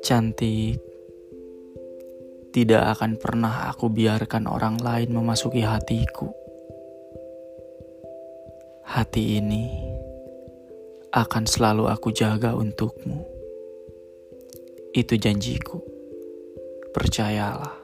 Cantik, tidak akan pernah aku biarkan orang lain memasuki hatiku. Hati ini akan selalu aku jaga untukmu. Itu janjiku. Percayalah.